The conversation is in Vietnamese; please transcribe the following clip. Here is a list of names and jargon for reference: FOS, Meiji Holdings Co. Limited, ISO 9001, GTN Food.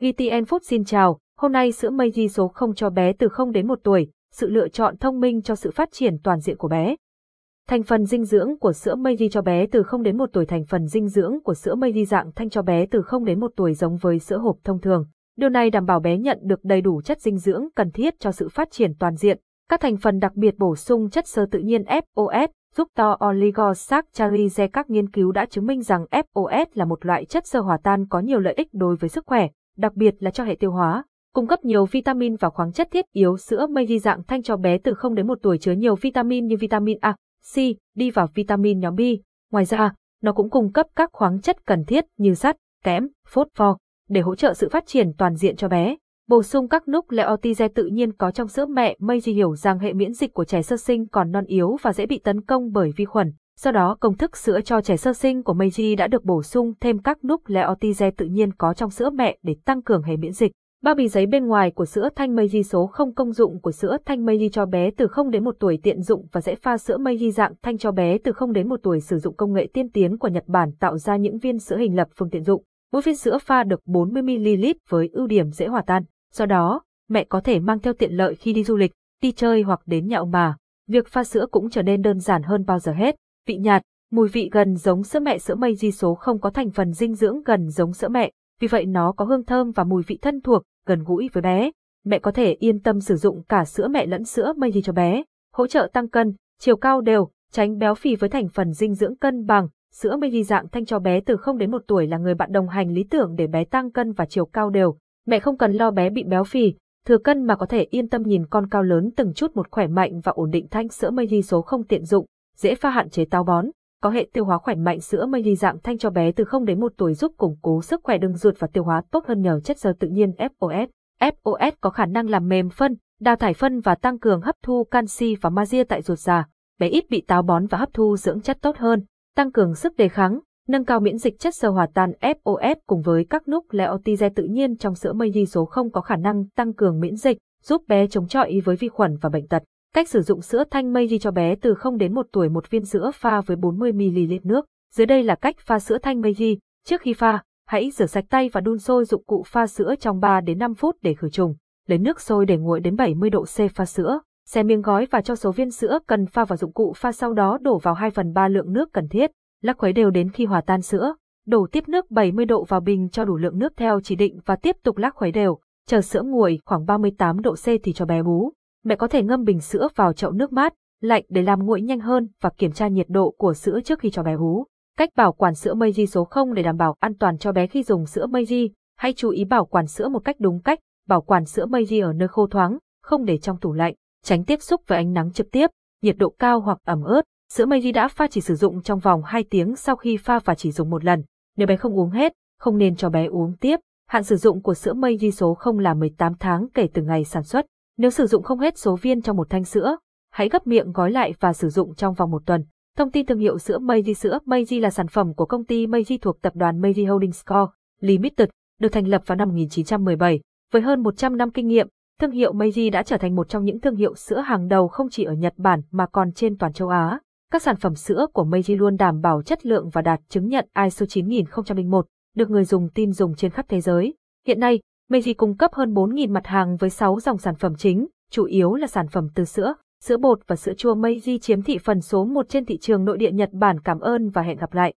GTN Food xin chào, hôm nay sữa Meiji số 0 cho bé từ 0 đến 1 tuổi, sự lựa chọn thông minh cho sự phát triển toàn diện của bé. Thành phần dinh dưỡng của sữa Meiji cho bé từ 0 đến 1 tuổi. Thành phần dinh dưỡng của sữa Meiji dạng thanh cho bé từ 0 đến 1 tuổi giống với sữa hộp thông thường. Điều này đảm bảo bé nhận được đầy đủ chất dinh dưỡng cần thiết cho sự phát triển toàn diện. Các thành phần đặc biệt bổ sung chất xơ tự nhiên FOS, fructose oligosaccharides. Các nghiên cứu đã chứng minh rằng FOS là một loại chất xơ hòa tan có nhiều lợi ích đối với sức khỏe, đặc biệt là cho hệ tiêu hóa, cung cấp nhiều vitamin và khoáng chất thiết yếu. Sữa Meiji dạng thanh cho bé từ 0 đến 1 tuổi chứa nhiều vitamin như vitamin A, C, D và vitamin nhóm B. Ngoài ra, nó cũng cung cấp các khoáng chất cần thiết như sắt, kẽm, phốt pho để hỗ trợ sự phát triển toàn diện cho bé. Bổ sung các nucleotide tự nhiên có trong sữa mẹ. Meiji hiểu rằng hệ miễn dịch của trẻ sơ sinh còn non yếu và dễ bị tấn công bởi vi khuẩn. Do đó, công thức sữa cho trẻ sơ sinh của Meiji đã được bổ sung thêm các nucleotide tự nhiên có trong sữa mẹ để tăng cường hệ miễn dịch. Bao bì giấy bên ngoài của sữa thanh Meiji số 0. Công dụng của sữa thanh Meiji cho bé từ 0 đến 1 tuổi. Tiện dụng và dễ pha. Sữa Meiji dạng thanh cho bé từ 0 đến 1 tuổi sử dụng công nghệ tiên tiến của Nhật Bản tạo ra những viên sữa hình lập phương tiện dụng. Mỗi viên sữa pha được 40 ml với ưu điểm dễ hòa tan. Do đó, mẹ có thể mang theo tiện lợi khi đi du lịch, đi chơi hoặc đến nhà ông bà. Việc pha sữa cũng trở nên đơn giản hơn bao giờ hết. Vị nhạt, mùi vị gần giống sữa mẹ. Sữa Meiji số 0 có thành phần dinh dưỡng gần giống sữa mẹ, vì vậy nó có hương thơm và mùi vị thân thuộc, gần gũi với bé. Mẹ có thể yên tâm sử dụng cả sữa mẹ lẫn sữa Meiji cho bé. Hỗ trợ tăng cân, chiều cao đều, tránh béo phì với thành phần dinh dưỡng cân bằng. Sữa Meiji dạng thanh cho bé từ 0 đến 1 tuổi là người bạn đồng hành lý tưởng để bé tăng cân và chiều cao đều. Mẹ không cần lo bé bị béo phì, thừa cân mà có thể yên tâm nhìn con cao lớn từng chút một, khỏe mạnh và ổn định. Thanh sữa Meiji số 0 tiện dụng, dễ pha, hạn chế táo bón, có hệ tiêu hóa khỏe mạnh. Sữa Meiji dạng thanh cho bé từ 0 đến 1 tuổi giúp củng cố sức khỏe đường ruột và tiêu hóa tốt hơn nhờ chất xơ tự nhiên FOS. FOS có khả năng làm mềm phân, đào thải phân và tăng cường hấp thu canxi và magie tại ruột già. Bé ít bị táo bón và hấp thu dưỡng chất tốt hơn, tăng cường sức đề kháng, nâng cao miễn dịch. Chất xơ hòa tan FOS cùng với các nucleotide tự nhiên trong sữa Meiji số 0 có khả năng tăng cường miễn dịch, giúp bé chống chọi với vi khuẩn và bệnh tật. Cách sử dụng sữa thanh Meiji cho bé từ 0 đến 1 tuổi. Một viên sữa pha với 40 ml nước. Dưới đây là cách pha sữa thanh Meiji. Trước khi pha, hãy rửa sạch tay và đun sôi dụng cụ pha sữa trong 3 đến 5 phút để khử trùng. Lấy nước sôi để nguội đến 70 độ C pha sữa. Xé miếng gói và cho số viên sữa cần pha vào dụng cụ pha, sau đó đổ vào 2/3 lượng nước cần thiết. Lắc khuấy đều đến khi hòa tan sữa. Đổ tiếp nước 70 độ vào bình cho đủ lượng nước theo chỉ định và tiếp tục lắc khuấy đều. Chờ sữa nguội khoảng 38 độ C thì cho bé bú. Mẹ có thể ngâm bình sữa vào chậu nước mát, lạnh để làm nguội nhanh hơn và kiểm tra nhiệt độ của sữa trước khi cho bé bú. Cách bảo quản sữa Meiji số 0 để đảm bảo an toàn cho bé khi dùng sữa Meiji. Hãy chú ý bảo quản sữa một cách đúng cách. Bảo quản sữa Meiji ở nơi khô thoáng, không để trong tủ lạnh. Tránh tiếp xúc với ánh nắng trực tiếp, nhiệt độ cao hoặc ẩm ướt. Sữa Meiji đã pha chỉ sử dụng trong vòng 2 tiếng sau khi pha và chỉ dùng một lần. Nếu bé không uống hết, không nên cho bé uống tiếp. Hạn sử dụng của sữa Meiji số 0 là 18 tháng kể từ ngày sản xuất. Nếu sử dụng không hết số viên trong một thanh sữa, hãy gấp miệng gói lại và sử dụng trong vòng 1 tuần. Thông tin thương hiệu sữa Meiji. Sữa Meiji là sản phẩm của công ty Meiji thuộc tập đoàn Meiji Holdings Co. Limited, được thành lập vào năm 1917. Với hơn 100 năm kinh nghiệm, thương hiệu Meiji đã trở thành một trong những thương hiệu sữa hàng đầu không chỉ ở Nhật Bản mà còn trên toàn châu Á. Các sản phẩm sữa của Meiji luôn đảm bảo chất lượng và đạt chứng nhận ISO 9001, được người dùng tin dùng trên khắp thế giới. Hiện nay, Meiji cung cấp hơn 4.000 mặt hàng với 6 dòng sản phẩm chính, chủ yếu là sản phẩm từ sữa, sữa bột và sữa chua. Meiji chiếm thị phần số 1 trên thị trường nội địa Nhật Bản. Cảm ơn và hẹn gặp lại.